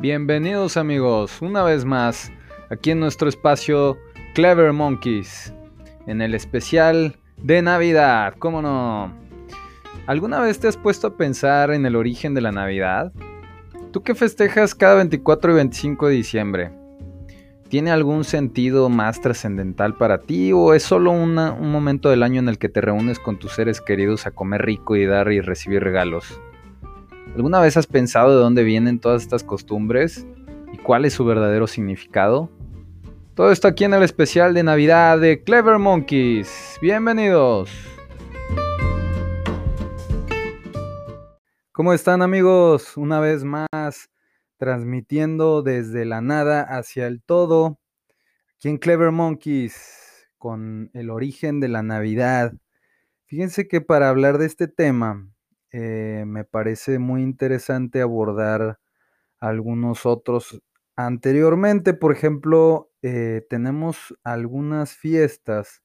Bienvenidos amigos, una vez más, aquí en nuestro espacio Clever Monkeys, en el especial de Navidad, ¿cómo no? ¿Alguna vez te has puesto a pensar en el origen de la Navidad? ¿Tú qué festejas cada 24 y 25 de diciembre? ¿Tiene algún sentido más trascendental para ti o es solo un momento del año en el que te reúnes con tus seres queridos a comer rico y dar y recibir regalos? ¿Alguna vez has pensado de dónde vienen todas estas costumbres y cuál es su verdadero significado? Todo esto aquí en el especial de Navidad de Clever Monkeys. ¡Bienvenidos! ¿Cómo están amigos? Una vez más, transmitiendo desde la nada hacia el todo, aquí en Clever Monkeys, con el origen de la Navidad. Fíjense que para hablar de este tema, me parece muy interesante abordar algunos otros anteriormente. Por ejemplo, tenemos algunas fiestas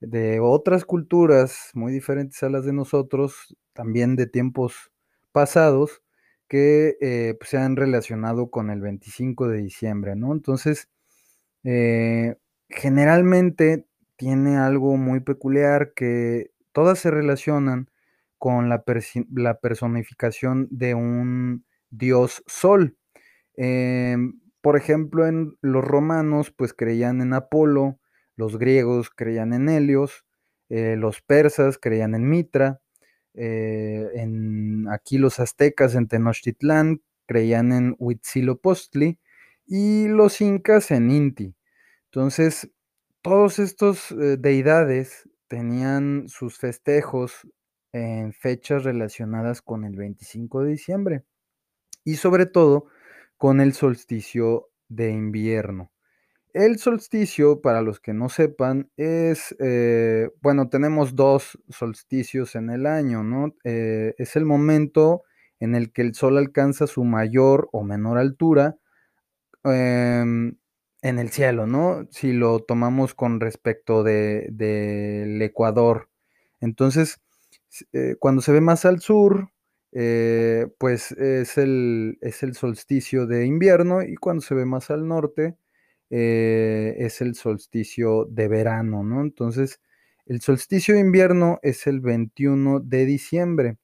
de otras culturas muy diferentes a las de nosotros, también de tiempos pasados, que se han relacionado con el 25 de diciembre, ¿no? Entonces, generalmente tiene algo muy peculiar que todas se relacionan con la personificación de un dios sol. Por ejemplo, en los romanos pues creían en Apolo, los griegos creían en Helios, los persas creían en Mitra, aquí los aztecas en Tenochtitlán creían en Huitzilopochtli y los incas en Inti. Entonces, todos estos deidades tenían sus festejos en fechas relacionadas con el 25 de diciembre y sobre todo con el solsticio de invierno. El solsticio, para los que no sepan, es, tenemos dos solsticios en el año, ¿no? Es el momento en el que el sol alcanza su mayor o menor altura en el cielo, ¿no? Si lo tomamos con respecto del Ecuador. Entonces, cuando se ve más al sur, pues es el solsticio de invierno, y cuando se ve más al norte, es el solsticio de verano, ¿no? Entonces, el solsticio de invierno es el 21 de diciembre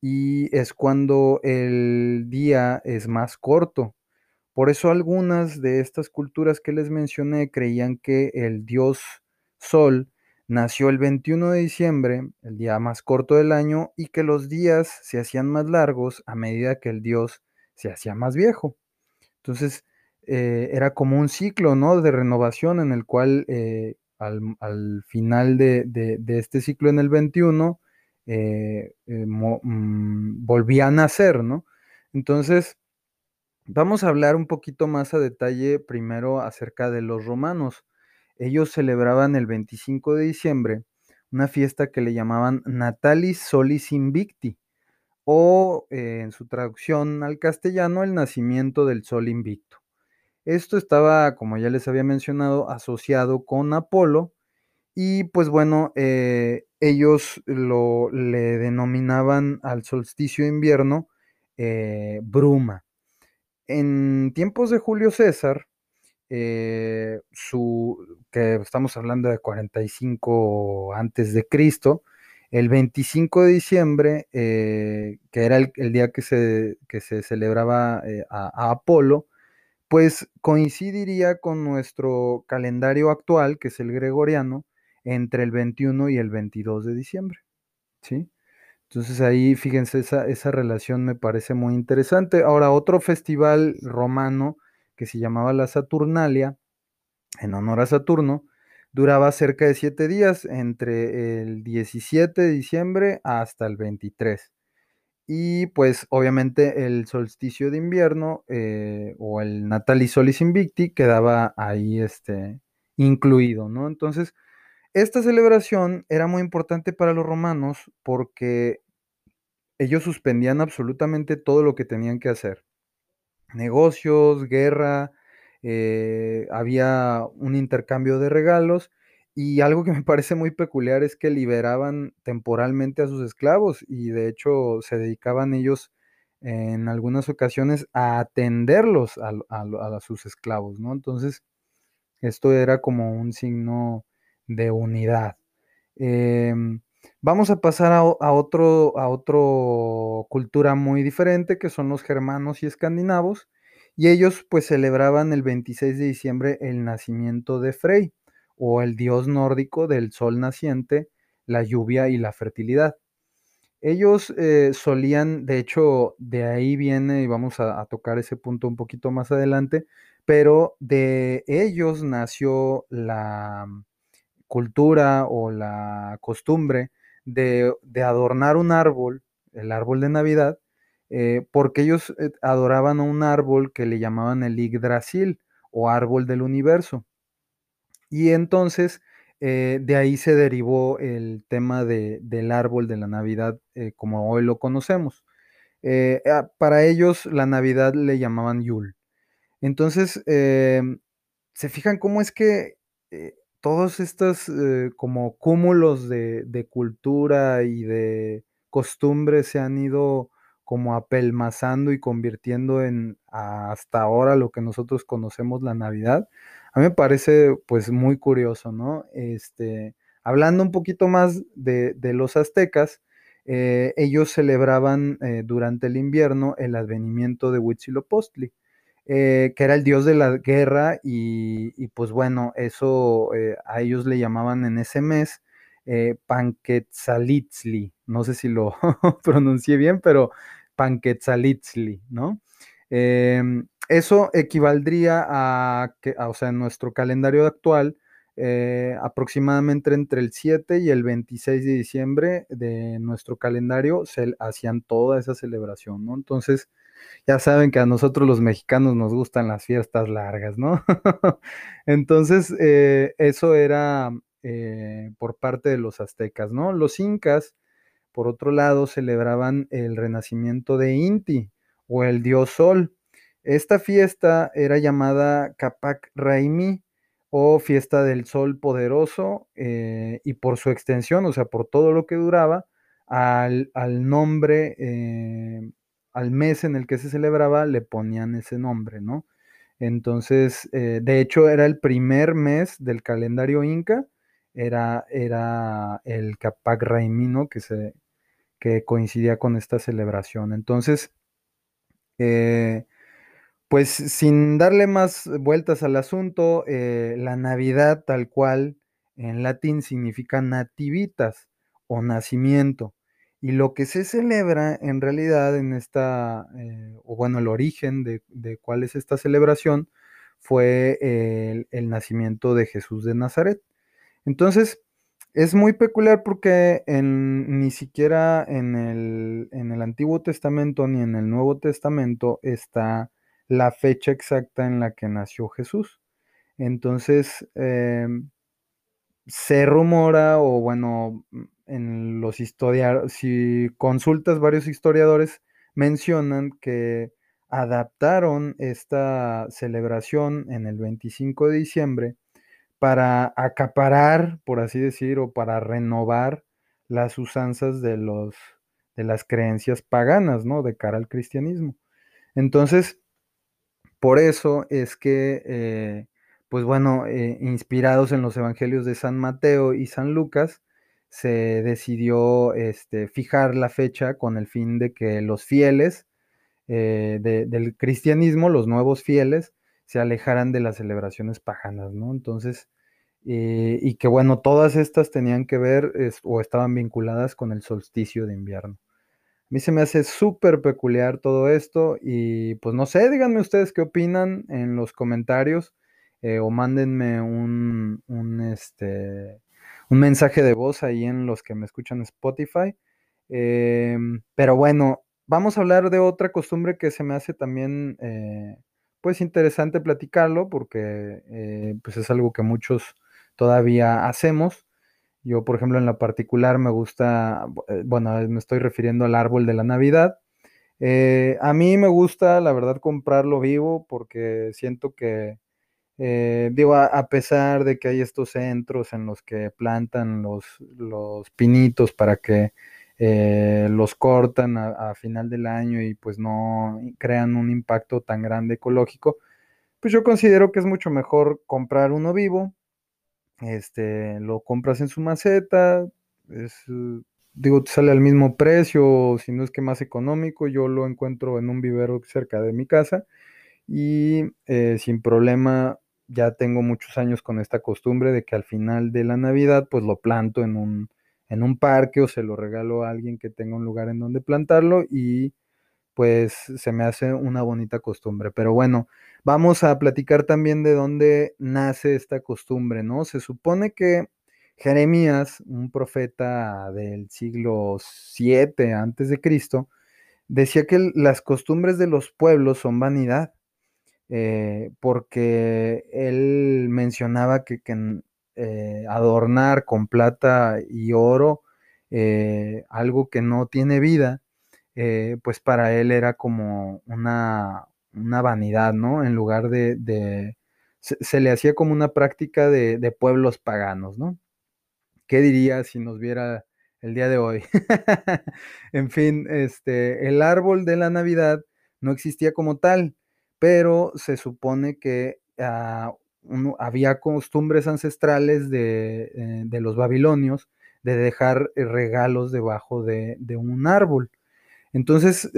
y es cuando el día es más corto. Por eso algunas de estas culturas que les mencioné creían que el dios sol nació el 21 de diciembre, el día más corto del año, y que los días se hacían más largos a medida que el dios se hacía más viejo. Entonces, era como un ciclo, ¿no?, de renovación en el cual al final de este ciclo en el 21 volvía a nacer, ¿no? Entonces, vamos a hablar un poquito más a detalle primero acerca de los romanos. Ellos celebraban el 25 de diciembre una fiesta que le llamaban Natalis Solis Invicti, o en su traducción al castellano, el nacimiento del sol invicto. Esto estaba, como ya les había mencionado, asociado con Apolo, y pues bueno, ellos le denominaban al solsticio de invierno Bruma. En tiempos de Julio César, que estamos hablando de 45 antes de Cristo, el 25 de diciembre, que era el día que se celebraba a Apolo, pues coincidiría con nuestro calendario actual, que es el gregoriano, entre el 21 y el 22 de diciembre, ¿sí? Entonces ahí, fíjense, esa relación me parece muy interesante. Ahora, otro festival romano que se llamaba la Saturnalia, en honor a Saturno, duraba cerca de 7 días, entre el 17 de diciembre hasta el 23. Y pues obviamente el solsticio de invierno, o el Natalis Solis Invicti, quedaba ahí incluido, ¿no? Entonces, esta celebración era muy importante para los romanos porque ellos suspendían absolutamente todo lo que tenían que hacer. Negocios, guerra, había un intercambio de regalos, y algo que me parece muy peculiar es que liberaban temporalmente a sus esclavos, y de hecho se dedicaban ellos en algunas ocasiones a atenderlos a sus esclavos, ¿no? Entonces, esto era como un signo de unidad. Vamos a pasar a otra cultura muy diferente, que son los germanos y escandinavos, y ellos pues celebraban el 26 de diciembre el nacimiento de Frey, o el dios nórdico del sol naciente, la lluvia y la fertilidad. Ellos solían, de hecho, de ahí viene, y vamos a tocar ese punto un poquito más adelante, pero de ellos nació la cultura o la costumbre de adornar un árbol, el árbol de Navidad, porque ellos adoraban a un árbol que le llamaban el Yggdrasil, o árbol del universo. Y entonces de ahí se derivó el tema del árbol de la Navidad como hoy lo conocemos. Para ellos la Navidad le llamaban Yule. Entonces, se fijan cómo es que todos estos como cúmulos de cultura y de costumbres se han ido como apelmazando y convirtiendo en hasta ahora lo que nosotros conocemos la Navidad. A mí me parece pues muy curioso, ¿no? Hablando un poquito más de los aztecas, ellos celebraban durante el invierno el advenimiento de Huitzilopochtli, que era el dios de la guerra, y pues bueno, eso a ellos le llamaban en ese mes Panquetzalitzli, no sé si lo pronuncié bien, pero Panquetzalitzli, ¿no? Eso equivaldría o sea, en nuestro calendario actual, aproximadamente entre el 7 y el 26 de diciembre de nuestro calendario se hacían toda esa celebración, ¿no? Entonces, ya saben que a nosotros los mexicanos nos gustan las fiestas largas, ¿no? Entonces, eso era por parte de los aztecas, ¿no? Los incas, por otro lado, celebraban el renacimiento de Inti, o el dios sol. Esta fiesta era llamada Capac Raymi, o fiesta del sol poderoso, y por su extensión, o sea, por todo lo que duraba, al nombre... al mes en el que se celebraba le ponían ese nombre, ¿no? Entonces, de hecho, era el primer mes del calendario inca, era el Capac Raymi, ¿no? que coincidía con esta celebración. Entonces, pues sin darle más vueltas al asunto, la Navidad tal cual en latín significa nativitas o nacimiento. Y lo que se celebra en realidad en esta, o bueno, el origen de cuál es esta celebración fue el nacimiento de Jesús de Nazaret. Entonces, es muy peculiar porque ni siquiera en el Antiguo Testamento ni en el Nuevo Testamento está la fecha exacta en la que nació Jesús. Entonces, se rumora, o bueno... En los historiadores, si consultas, varios historiadores mencionan que adaptaron esta celebración en el 25 de diciembre para acaparar, por así decir, o para renovar las usanzas de las creencias paganas, ¿no? De cara al cristianismo. Entonces, por eso es que, pues bueno, inspirados en los evangelios de San Mateo y San Lucas, se decidió fijar la fecha con el fin de que los fieles del cristianismo, los nuevos fieles, se alejaran de las celebraciones paganas, ¿no? Entonces, y que bueno, todas estas tenían que ver o estaban vinculadas con el solsticio de invierno. A mí se me hace súper peculiar todo esto y pues no sé, díganme ustedes qué opinan en los comentarios o mándenme un mensaje de voz ahí en los que me escuchan Spotify. Pero bueno, vamos a hablar de otra costumbre que se me hace también pues interesante platicarlo, porque pues es algo que muchos todavía hacemos. Yo, por ejemplo, en lo particular me gusta, bueno, me estoy refiriendo al árbol de la Navidad. A mí me gusta, la verdad, comprarlo vivo, porque siento que digo, a pesar de que hay estos centros en los que plantan los pinitos para que los cortan a final del año y pues no crean un impacto tan grande ecológico, pues yo considero que es mucho mejor comprar uno vivo, lo compras en su maceta, te sale al mismo precio, si no es que más económico. Yo lo encuentro en un vivero cerca de mi casa y sin problema. Ya tengo muchos años con esta costumbre de que al final de la Navidad pues lo planto en un parque o se lo regalo a alguien que tenga un lugar en donde plantarlo, y pues se me hace una bonita costumbre. Pero bueno, vamos a platicar también de dónde nace esta costumbre, ¿no? Se supone que Jeremías, un profeta del siglo VII a.C., decía que las costumbres de los pueblos son vanidad. Porque él mencionaba que adornar con plata y oro algo que no tiene vida, pues para él era como una vanidad, ¿no? En lugar se le hacía como una práctica de pueblos paganos, ¿no? ¿Qué diría si nos viera el día de hoy? En fin, el árbol de la Navidad no existía como tal, pero se supone que había costumbres ancestrales de los babilonios de dejar regalos debajo de un árbol. Entonces,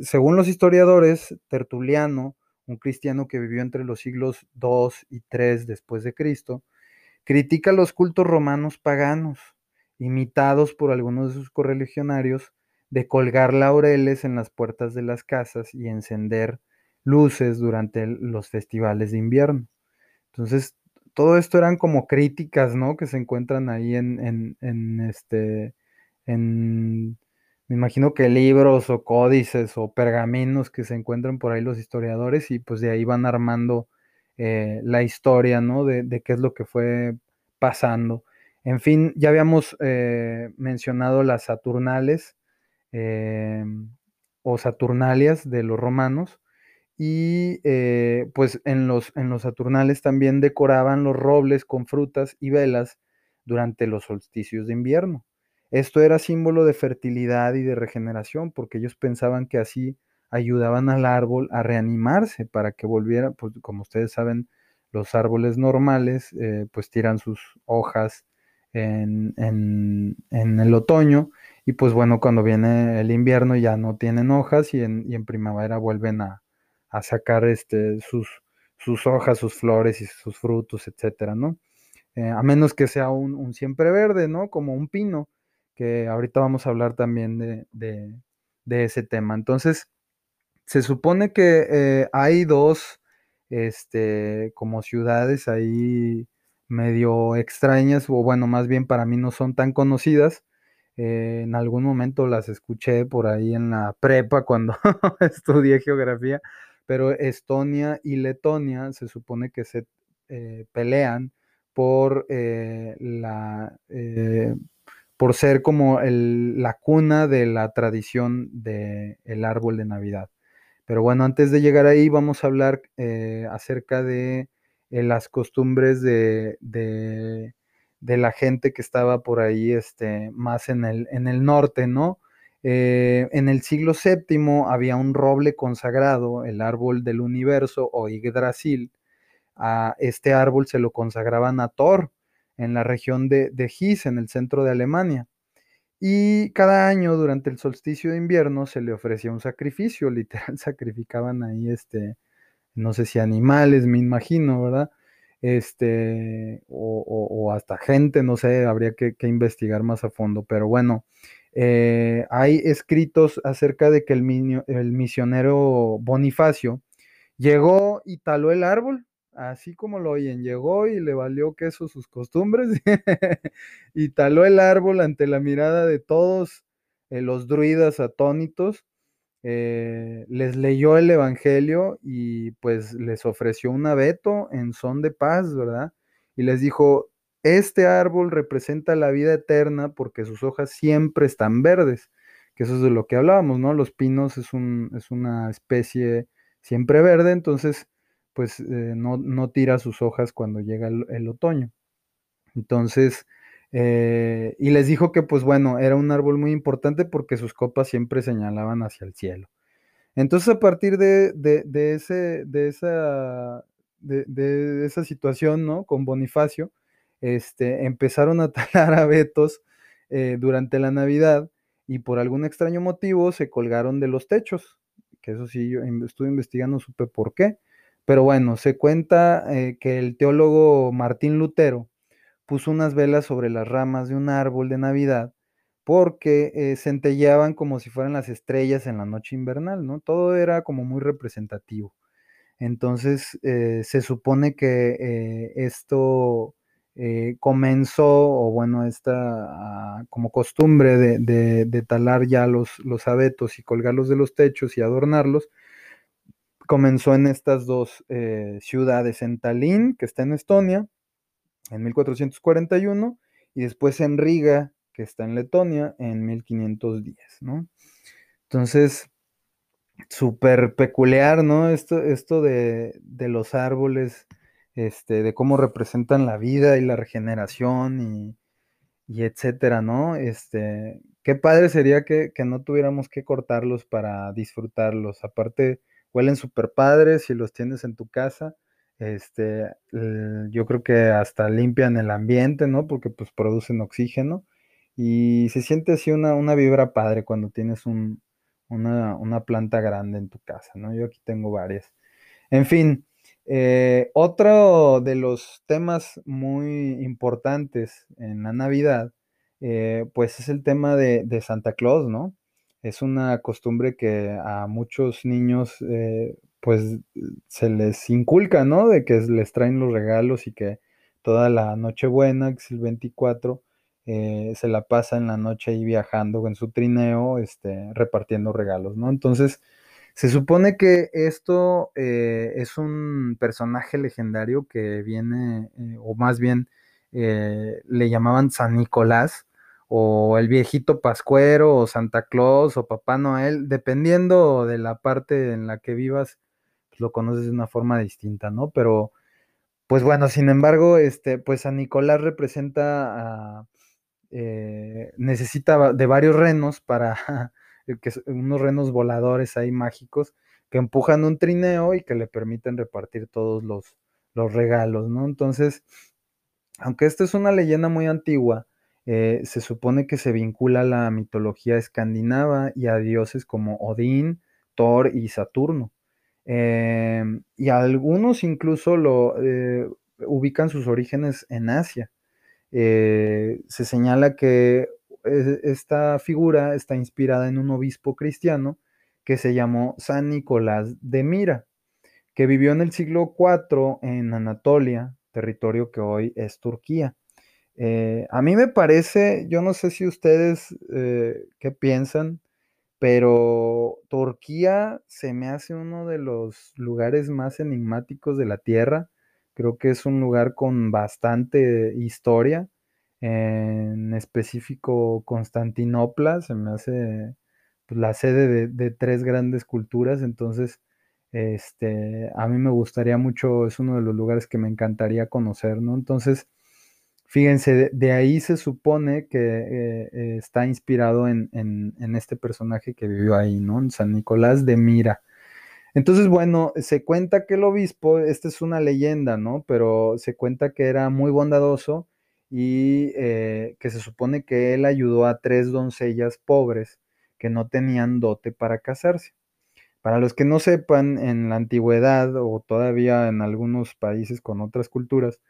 según los historiadores, Tertuliano, un cristiano que vivió entre los siglos II y III después de Cristo, critica los cultos romanos paganos, imitados por algunos de sus correligionarios, de colgar laureles en las puertas de las casas y encender luces durante los festivales de invierno. Entonces, todo esto eran como críticas, ¿no? Que se encuentran ahí en me imagino que libros o códices o pergaminos que se encuentran por ahí los historiadores, y pues de ahí van armando la historia, ¿no? De qué es lo que fue pasando. En fin, ya habíamos mencionado las Saturnales o Saturnalias de los romanos. Y pues en los Saturnales también decoraban los robles con frutas y velas durante los solsticios de invierno. Esto era símbolo de fertilidad y de regeneración, porque ellos pensaban que así ayudaban al árbol a reanimarse para que volviera. Pues como ustedes saben, los árboles normales pues tiran sus hojas en el otoño, y pues bueno, cuando viene el invierno ya no tienen hojas, y en primavera vuelven a sacar sus hojas, sus flores y sus frutos, etcétera, ¿no? A menos que sea un siempreverde, ¿no? Como un pino, que ahorita vamos a hablar también de ese tema. Entonces, se supone que hay dos como ciudades ahí medio extrañas, o bueno, más bien para mí no son tan conocidas. En algún momento las escuché por ahí en la prepa cuando estudié geografía. Pero Estonia y Letonia se supone que se pelean por ser como la cuna de la tradición del árbol de Navidad. Pero bueno, antes de llegar ahí vamos a hablar acerca de las costumbres de la gente que estaba por ahí más en el norte, ¿no? En el siglo VII había un roble consagrado, el árbol del universo o Yggdrasil. A este árbol se lo consagraban a Thor en la región de Gis, en el centro de Alemania, y cada año durante el solsticio de invierno se le ofrecía un sacrificio. Literal, sacrificaban ahí no sé si animales, me imagino, ¿verdad? O hasta gente, no sé, habría que investigar más a fondo. Pero bueno, hay escritos acerca de que el misionero Bonifacio llegó y taló el árbol, así como lo oyen, llegó y le valió queso sus costumbres y taló el árbol ante la mirada de todos los druidas atónitos, les leyó el evangelio y pues les ofreció un abeto en son de paz, ¿verdad? Y les dijo: este árbol representa la vida eterna porque sus hojas siempre están verdes, que eso es de lo que hablábamos, ¿no? Los pinos es una especie siempre verde, entonces pues no tira sus hojas cuando llega el otoño. Entonces Y les dijo que, pues bueno, era un árbol muy importante porque sus copas siempre señalaban hacia el cielo. Entonces, a partir de esa situación, ¿no?, con Bonifacio, empezaron a talar abetos durante la Navidad, y por algún extraño motivo se colgaron de los techos, que eso sí, yo estuve investigando, supe por qué, pero bueno, se cuenta que el teólogo Martín Lutero puso unas velas sobre las ramas de un árbol de Navidad porque centelleaban como si fueran las estrellas en la noche invernal, ¿no? Todo era como muy representativo. Entonces se supone que esto comenzó, o bueno, esta como costumbre de talar ya los abetos y colgarlos de los techos y adornarlos, comenzó en estas dos ciudades, en Tallinn, que está en Estonia, en 1441, y después en Riga, que está en Letonia, en 1510, ¿no? Entonces, súper peculiar, ¿no? Esto de los árboles, de cómo representan la vida y la regeneración y etcétera, ¿no? Qué padre sería que no tuviéramos que cortarlos para disfrutarlos. Aparte, huelen súper padres si los tienes en tu casa. Yo creo que hasta limpian el ambiente, ¿no? Porque pues producen oxígeno. Y se siente así una vibra padre cuando tienes una planta grande en tu casa, ¿no? Yo aquí tengo varias. En fin, otro de los temas muy importantes en la Navidad, pues es el tema de Santa Claus, ¿no? Es una costumbre que a muchos niños, pues, se les inculca, ¿no? De que les traen los regalos y que toda la Nochebuena, que es el 24... se la pasa en la noche ahí viajando en su trineo, repartiendo regalos, ¿no? Entonces, se supone que esto es un personaje legendario que viene, o más bien le llamaban San Nicolás, o el viejito pascuero, o Santa Claus, o Papá Noel, dependiendo de la parte en la que vivas, pues lo conoces de una forma distinta, ¿no? Pero, pues bueno, sin embargo, pues San Nicolás representa a... necesita de varios renos para unos renos voladores ahí mágicos que empujan un trineo y que le permiten repartir todos los regalos, ¿no? Entonces, aunque esta es una leyenda muy antigua, se supone que se vincula a la mitología escandinava y a dioses como Odín, Thor y Saturno, y algunos incluso ubican sus orígenes en Asia. Se señala que esta figura está inspirada en un obispo cristiano que se llamó San Nicolás de Mira, que vivió en el siglo IV en Anatolia, territorio que hoy es Turquía. A mí me parece, yo no sé si ustedes qué piensan, pero Turquía se me hace uno de los lugares más enigmáticos de la Tierra. Creo que es un lugar con bastante historia, en específico Constantinopla, se me hace pues la sede de tres grandes culturas, entonces a mí me gustaría mucho, es uno de los lugares que me encantaría conocer, ¿no? Entonces, fíjense, de ahí se supone que está inspirado en este personaje que vivió ahí, ¿no? En San Nicolás de Mira. Entonces, bueno, se cuenta que el obispo, esta es una leyenda, ¿no? Pero se cuenta que era muy bondadoso y que se supone que él ayudó a tres doncellas pobres que no tenían dote para casarse. Para los que no sepan, en la antigüedad o todavía en algunos países con otras culturas,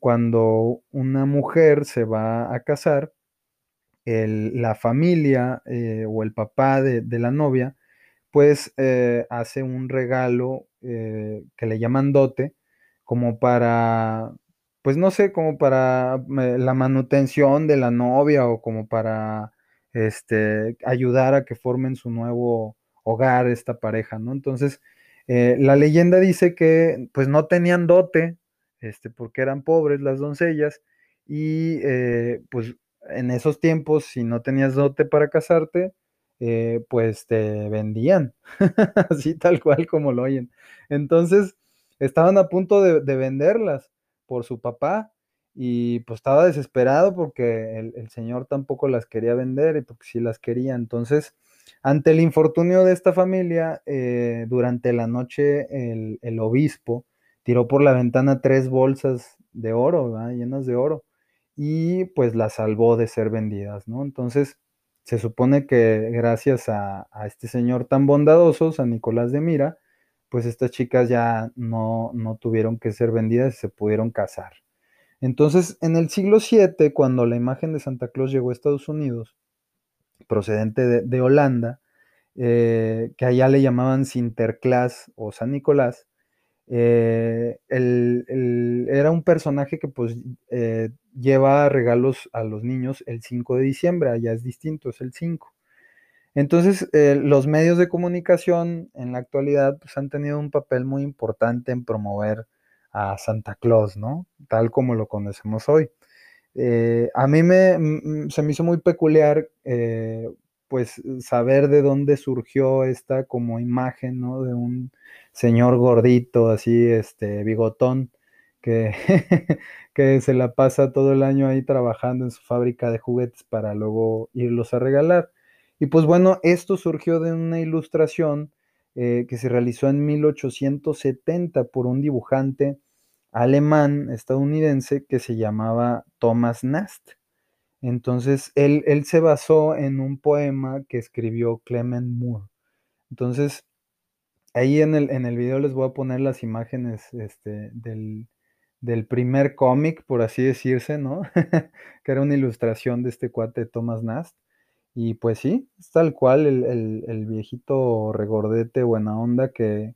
cuando una mujer se va a casar, la familia o el papá de la novia, pues hace un regalo que le llaman dote, como para, pues no sé, como para la manutención de la novia o como para ayudar a que formen su nuevo hogar esta pareja, ¿no? Entonces, la leyenda dice que pues no tenían dote, porque eran pobres las doncellas y pues en esos tiempos si no tenías dote para casarte, pues te vendían, así tal cual como lo oyen. Entonces estaban a punto de venderlas por su papá y pues estaba desesperado porque el señor tampoco las quería vender y porque sí las quería. Entonces, ante el infortunio de esta familia, durante la noche el obispo tiró por la ventana 3 bolsas de oro, ¿verdad? Llenas de oro, y pues las salvó de ser vendidas, ¿no? Entonces, se supone que gracias a este señor tan bondadoso, San Nicolás de Mira, pues estas chicas ya no tuvieron que ser vendidas y se pudieron casar. Entonces, en el siglo VII, cuando la imagen de Santa Claus llegó a Estados Unidos, procedente de Holanda, que allá le llamaban Sinterklaas o San Nicolás, era un personaje que pues lleva regalos a los niños el 5 de diciembre, allá es distinto, es el 5. Entonces, los medios de comunicación en la actualidad pues, han tenido un papel muy importante en promover a Santa Claus, ¿no? Tal como lo conocemos hoy. A mí se me hizo muy peculiar pues saber de dónde surgió esta como imagen, ¿no? De un señor gordito, así, bigotón, que se la pasa todo el año ahí trabajando en su fábrica de juguetes para luego irlos a regalar. Y pues bueno, esto surgió de una ilustración que se realizó en 1870 por un dibujante alemán estadounidense que se llamaba Thomas Nast. Entonces él se basó en un poema que escribió Clement Moore. Entonces ahí en el video les voy a poner las imágenes del primer cómic, por así decirse, ¿no? Que era una ilustración de este cuate Thomas Nast. Y pues sí, es tal cual el viejito regordete buena onda que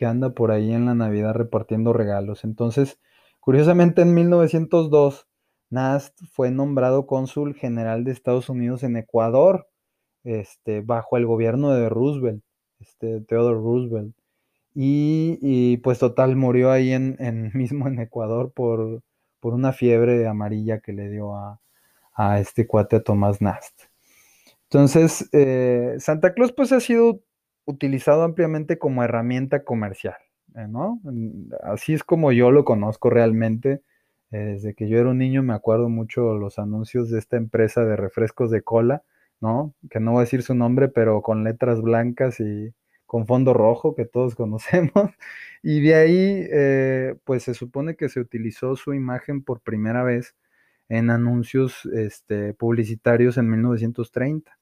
anda por ahí en la Navidad repartiendo regalos. Entonces, curiosamente en 1902, Nast fue nombrado cónsul general de Estados Unidos en Ecuador, bajo el gobierno de Roosevelt, Theodore Roosevelt. Y pues total, murió ahí mismo en Ecuador por una fiebre amarilla que le dio a este cuate, a Thomas Nast. Entonces, Santa Claus pues ha sido utilizado ampliamente como herramienta comercial, ¿no? Así es como yo lo conozco realmente. Desde que yo era un niño me acuerdo mucho los anuncios de esta empresa de refrescos de cola, ¿no? Que no voy a decir su nombre, pero con letras blancas y con fondo rojo que todos conocemos. Y de ahí, pues se supone que se utilizó su imagen por primera vez en anuncios publicitarios en 1930.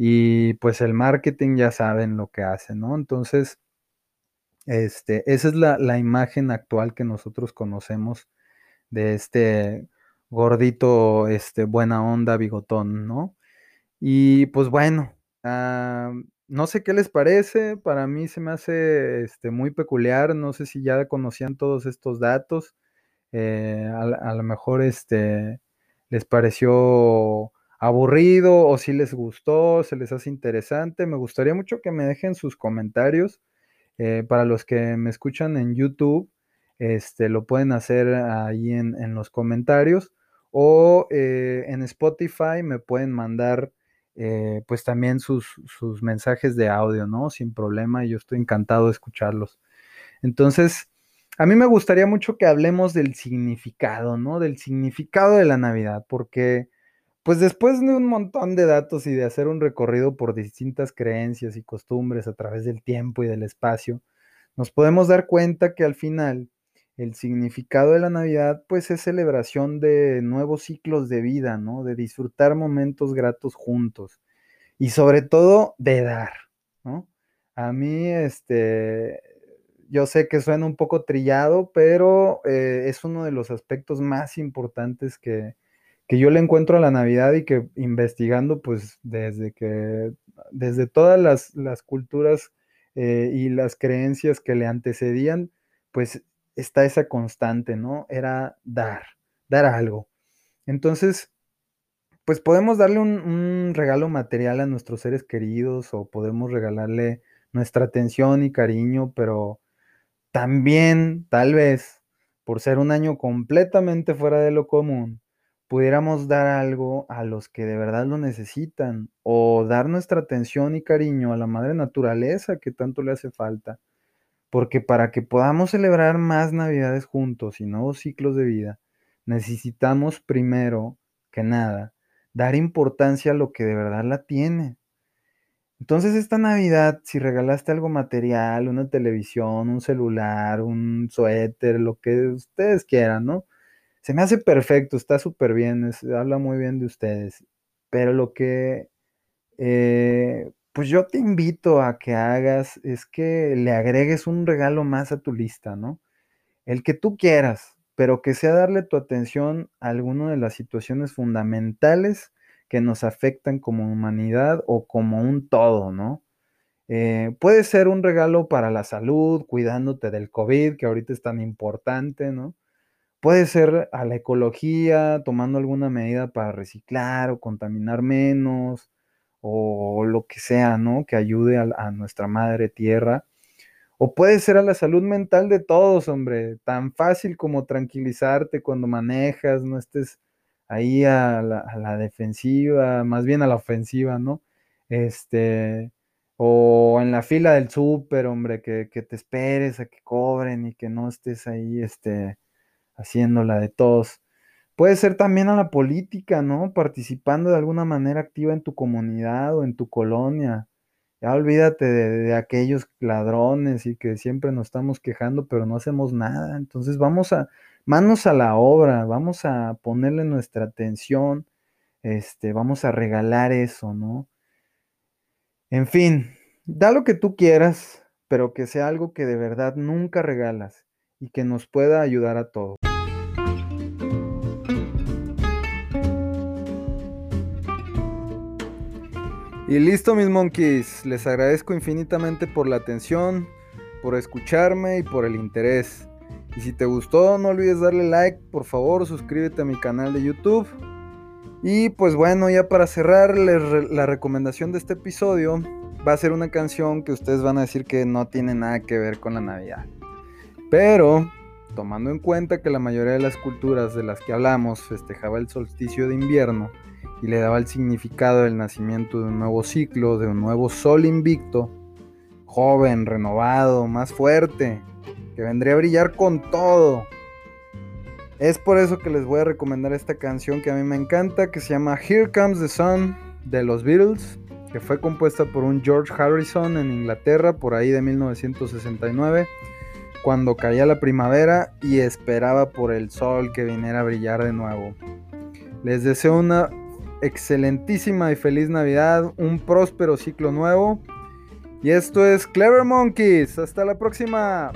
Y pues el marketing ya saben lo que hace, ¿no? Entonces, esa es la imagen actual que nosotros conocemos de este gordito, buena onda, bigotón, ¿no? Y pues bueno, no sé qué les parece, para mí se me hace muy peculiar, no sé si ya conocían todos estos datos. A lo mejor les pareció aburrido o si les gustó, se les hace interesante. Me gustaría mucho que me dejen sus comentarios. Para los que me escuchan en YouTube, lo pueden hacer ahí en los comentarios, o en Spotify me pueden mandar pues también sus mensajes de audio, ¿no? Sin problema, yo estoy encantado de escucharlos. Entonces, a mí me gustaría mucho que hablemos del significado, ¿no? Del significado de la Navidad, porque pues después de un montón de datos y de hacer un recorrido por distintas creencias y costumbres a través del tiempo y del espacio, nos podemos dar cuenta que al final el significado de la Navidad pues es celebración de nuevos ciclos de vida, ¿no? De disfrutar momentos gratos juntos y sobre todo de dar, ¿no? A mí yo sé que suena un poco trillado, pero es uno de los aspectos más importantes que yo le encuentro a la Navidad y que investigando, pues, desde todas las culturas y las creencias que le antecedían, pues, está esa constante, ¿no? Era dar algo. Entonces, pues, podemos darle un regalo material a nuestros seres queridos o podemos regalarle nuestra atención y cariño, pero también, tal vez, por ser un año completamente fuera de lo común, pudiéramos dar algo a los que de verdad lo necesitan o dar nuestra atención y cariño a la madre naturaleza que tanto le hace falta. porque para que podamos celebrar más Navidades juntos y nuevos ciclos de vida, necesitamos primero que nada dar importancia a lo que de verdad la tiene. Entonces esta Navidad, si regalaste algo material, una televisión, un celular, un suéter, lo que ustedes quieran, ¿no? Se me hace perfecto, está súper bien, habla muy bien de ustedes. Pero lo que pues yo te invito a que hagas es que le agregues un regalo más a tu lista, ¿no? El que tú quieras, pero que sea darle tu atención a alguna de las situaciones fundamentales que nos afectan como humanidad o como un todo, ¿no? Puede ser un regalo para la salud, cuidándote del COVID, que ahorita es tan importante, ¿no? Puede ser a la ecología, tomando alguna medida para reciclar o contaminar menos, o lo que sea, ¿no? Que ayude a nuestra madre tierra. O puede ser a la salud mental de todos, hombre. Tan fácil como tranquilizarte cuando manejas, no estés ahí a la defensiva, más bien a la ofensiva, ¿no? O en la fila del súper, hombre, que te esperes a que cobren y que no estés ahí, haciéndola de todos. Puede ser también a la política, ¿no? Participando de alguna manera activa en tu comunidad o en tu colonia. Ya olvídate de aquellos ladrones y que siempre nos estamos quejando, pero no hacemos nada. Entonces vamos manos a la obra, vamos a ponerle nuestra atención, vamos a regalar eso, ¿no? En fin, da lo que tú quieras, pero que sea algo que de verdad nunca regalas y que nos pueda ayudar a todos. Y listo, mis monkeys, les agradezco infinitamente por la atención, por escucharme y por el interés. Y si te gustó, no olvides darle like, por favor, suscríbete a mi canal de YouTube. Y pues bueno, ya para cerrar, la recomendación de este episodio va a ser una canción que ustedes van a decir que no tiene nada que ver con la Navidad. Pero, tomando en cuenta que la mayoría de las culturas de las que hablamos festejaba el solsticio de invierno y le daba el significado del nacimiento de un nuevo ciclo, de un nuevo sol invicto, joven, renovado, más fuerte, que vendría a brillar con todo. Es por eso que les voy a recomendar esta canción que a mí me encanta, que se llama Here Comes the Sun, de los Beatles, que fue compuesta por un George Harrison en Inglaterra, por ahí de 1969, cuando caía la primavera y esperaba por el sol que viniera a brillar de nuevo. Les deseo una excelentísima y feliz Navidad, un próspero ciclo nuevo. Y esto es Clever Monkeys. Hasta la próxima.